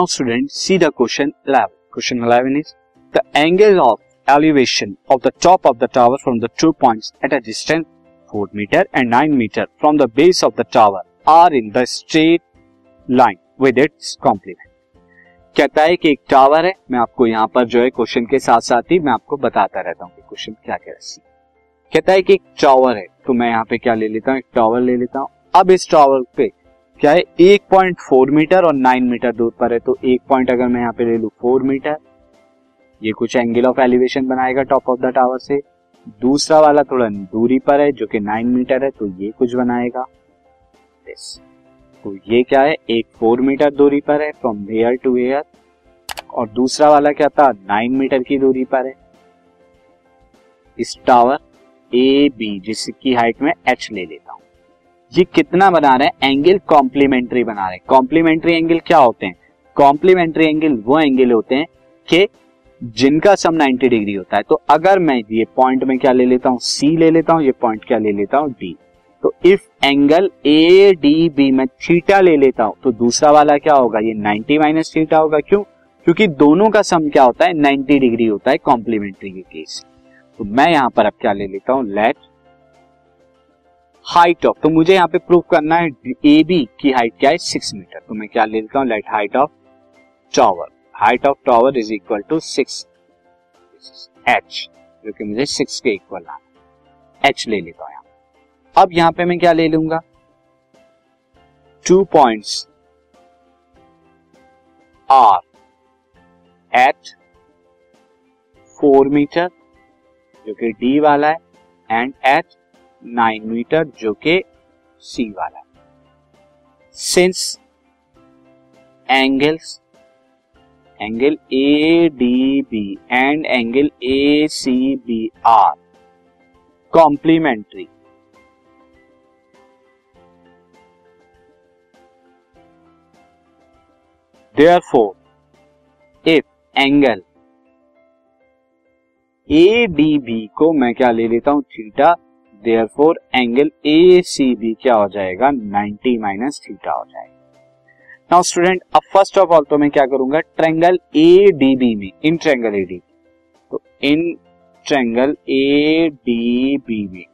Now students, see the question 11. Question 11 is, the angle of elevation of the top of the tower from the 2 points at a distance 4 meter and 9 meter from the base of the tower are in the straight line with its complement. कहता है कि एक tower है, मैं आपको यहाँ पर जो है क्वेश्चन के साथ साथ ही मैं आपको बताता रहता हूँ कि क्वेश्चन क्या कह रहा है। कहता है कि एक टावर है, तो मैं यहाँ पे क्या ले लेता हूँ, एक टावर ले लेता हूँ। अब इस टावर पे क्या है, 1.4 मीटर और 9 मीटर दूर पर है, तो 1 पॉइंट अगर मैं यहाँ पे ले लूँ 4 मीटर, ये कुछ एंगल ऑफ एलिवेशन बनाएगा टॉप ऑफ द टावर से। दूसरा वाला थोड़ा दूरी पर है जो कि 9 मीटर है, तो ये कुछ बनाएगा दिस। तो ये क्या है, एक 4 मीटर दूरी पर है फ्रॉम हेयर टू हेयर, और दूसरा वाला क्या था, 9 मीटर की दूरी पर है। इस टावर ए बी जिसकी हाइट में एच ले लेता हूँ, ये कितना बना रहे हैं एंगल, कॉम्प्लीमेंट्री बना रहे हैं। कॉम्प्लीमेंट्री एंगल क्या होते हैं, कॉम्प्लीमेंट्री एंगल वो एंगल होते हैं कि जिनका सम 90 डिग्री होता है। तो अगर मैं ये पॉइंट में क्या ले लेता हूँ, सी ले लेता हूँ, ये पॉइंट क्या ले लेता हूँ, डी। तो if angle A D B में थीटा ले लेता हूं, तो दूसरा वाला क्या होगा, ये 90 माइनस थीटा होगा। क्यों, क्योंकि दोनों का सम क्या होता है, 90 डिग्री होता है कॉम्प्लीमेंट्री के केस। तो मैं यहां पर अब क्या ले लेता हूं, लेट हाइट ऑफ, तो मुझे यहां पे प्रूव करना है ए बी की हाइट क्या है 6 मीटर, तो मैं क्या ले लेता हूं, let height of tower, height of tower is equal to 6 H, जो कि मुझे 6 के इक्वल आना, एच ले लेता हूं। अब यहां पे मैं क्या ले लूंगा, 2 पॉइंट्स आर एट 4 मीटर जो कि डी वाला है, एंड एट 9 मीटर जो कि सी वाला है। Since angles, angle A D B and angle A C B are complementary, therefore, if angle ADB को मैं क्या ले लेता हूं, थीटा, therefore angle ACB क्या हो जाएगा, 90 minus थीटा हो जाएगा। Now student, अब first of all तो मैं क्या करूंगा, ट्रेंगल ADB में, इन ट्रेंगल ADB, तो इन ट्रेंगल ADB में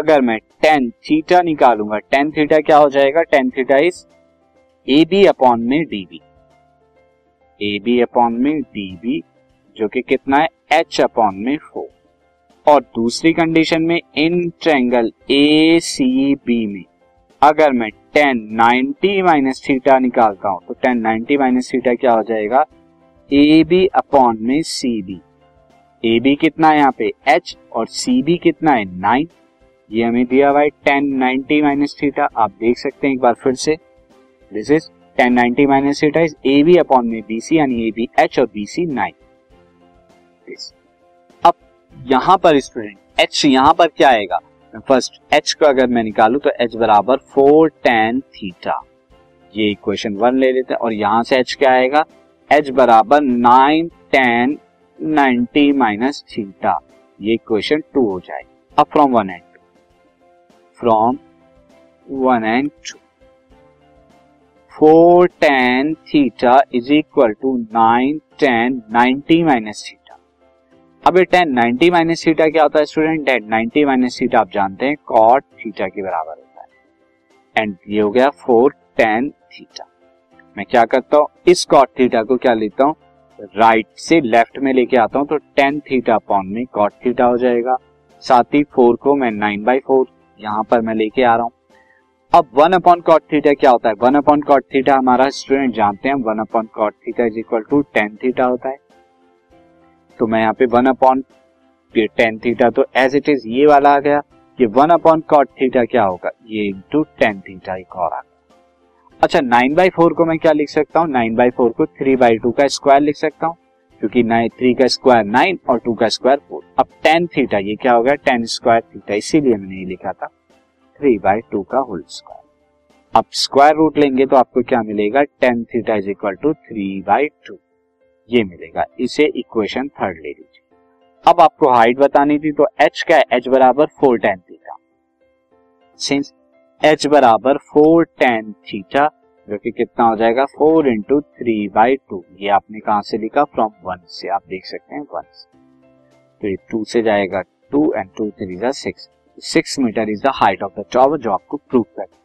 अगर मैं tan थीटा निकालूंगा, tan थीटा क्या हो जाएगा, tan theta is AB upon में DB, AB अपॉन में DB जो कि कितना है, H अपॉन में 4। और दूसरी कंडीशन में इन ट्रेंगल ACB में अगर मैं tan 90 माइनस थीटा निकालता हूं, तो tan 90 माइनस थीटा क्या हो जाएगा, AB अपॉन में CB। AB कितना है यहाँ पे H और CB कितना है 9, ये हमें दिया हुआ है tan 90 माइनस थीटा। आप देख सकते हैं एक बार फिर से, this is tan 90 minus theta is AB upon में BC, यानी AB H और BC 9। अब यहाँ पर स्टूडेंट H यहाँ पर क्या आएगा, फर्स्ट H को अगर मैं निकालू तो H बराबर 4 tan थीटा, ये इक्वेशन 1 ले लेते हैं। और यहाँ से H क्या आएगा, H बराबर 9 tan 90 माइनस थीटा, ये इक्वेशन 2 हो जाएगी। अब from 1 and 2 4 tan theta is equal to 9 tan 90 minus theta. अब ये tan 90 माइनस थीटा क्या होता है स्टूडेंट, tan 90 माइनस थीटा आप जानते हैं cot थीटा के बराबर होता है, एंड ये हो गया 4 tan थीटा। मैं क्या करता हूँ, इस cot थीटा को क्या लेता हूँ, राइट से लेफ्ट में लेके आता हूँ, तो tan थीटा अपॉन में cot थीटा हो जाएगा। साथ ही 4 को मैं 9/4 यहाँ पर मैं लेके आ रहा हूँ। अब 1 अपॉन कॉट थीटा क्या होता है, 1 अपॉन कॉट थीटा हमारा स्टूडेंट जानते हैं 1 upon cot theta is equal to tan theta होता है। तो मैं यहाँ पे 1 अपॉन tan थीटा, तो एज इट इज ये वाला आ गया, ये 1 अपॉन कॉट थीटा क्या होगा, ये इंटू tan थीटा एक और आ गया। अच्छा 9/4 को मैं क्या लिख सकता हूँ, 9/4 को 3/2 का स्क्वायर लिख सकता हूँ, क्योंकि 3 का स्क्वायर 9 और 2 का स्क्वायर 4। अब tan थीटा ये क्या हो गया, tan स्क्वायर थीटा, इसीलिए मैंने ये लिखा था 3/2 का होल स्क्वायर। अब स्क्वायर रूट लेंगे तो आपको क्या मिलेगा, tan theta is equal to 3/2 ये मिलेगा। इसे इक्वेशन 3 ले लीजिए। अब आपको हाइट बतानी थी, तो h क्या है, h बराबर 4 tan थीटा। सिंस h बराबर 4 tan थीटा जो कि कितना हो जाएगा 4 into 3 by 2। ये आपने कहां से लिखा, फ्रॉम 1 से, आप देख सकते हैं 1 से। तो ये 2 से जाएगा 2 एंड 2 3 जा 6। 6 meter is the height of the tower जो आपको प्रूव करना है।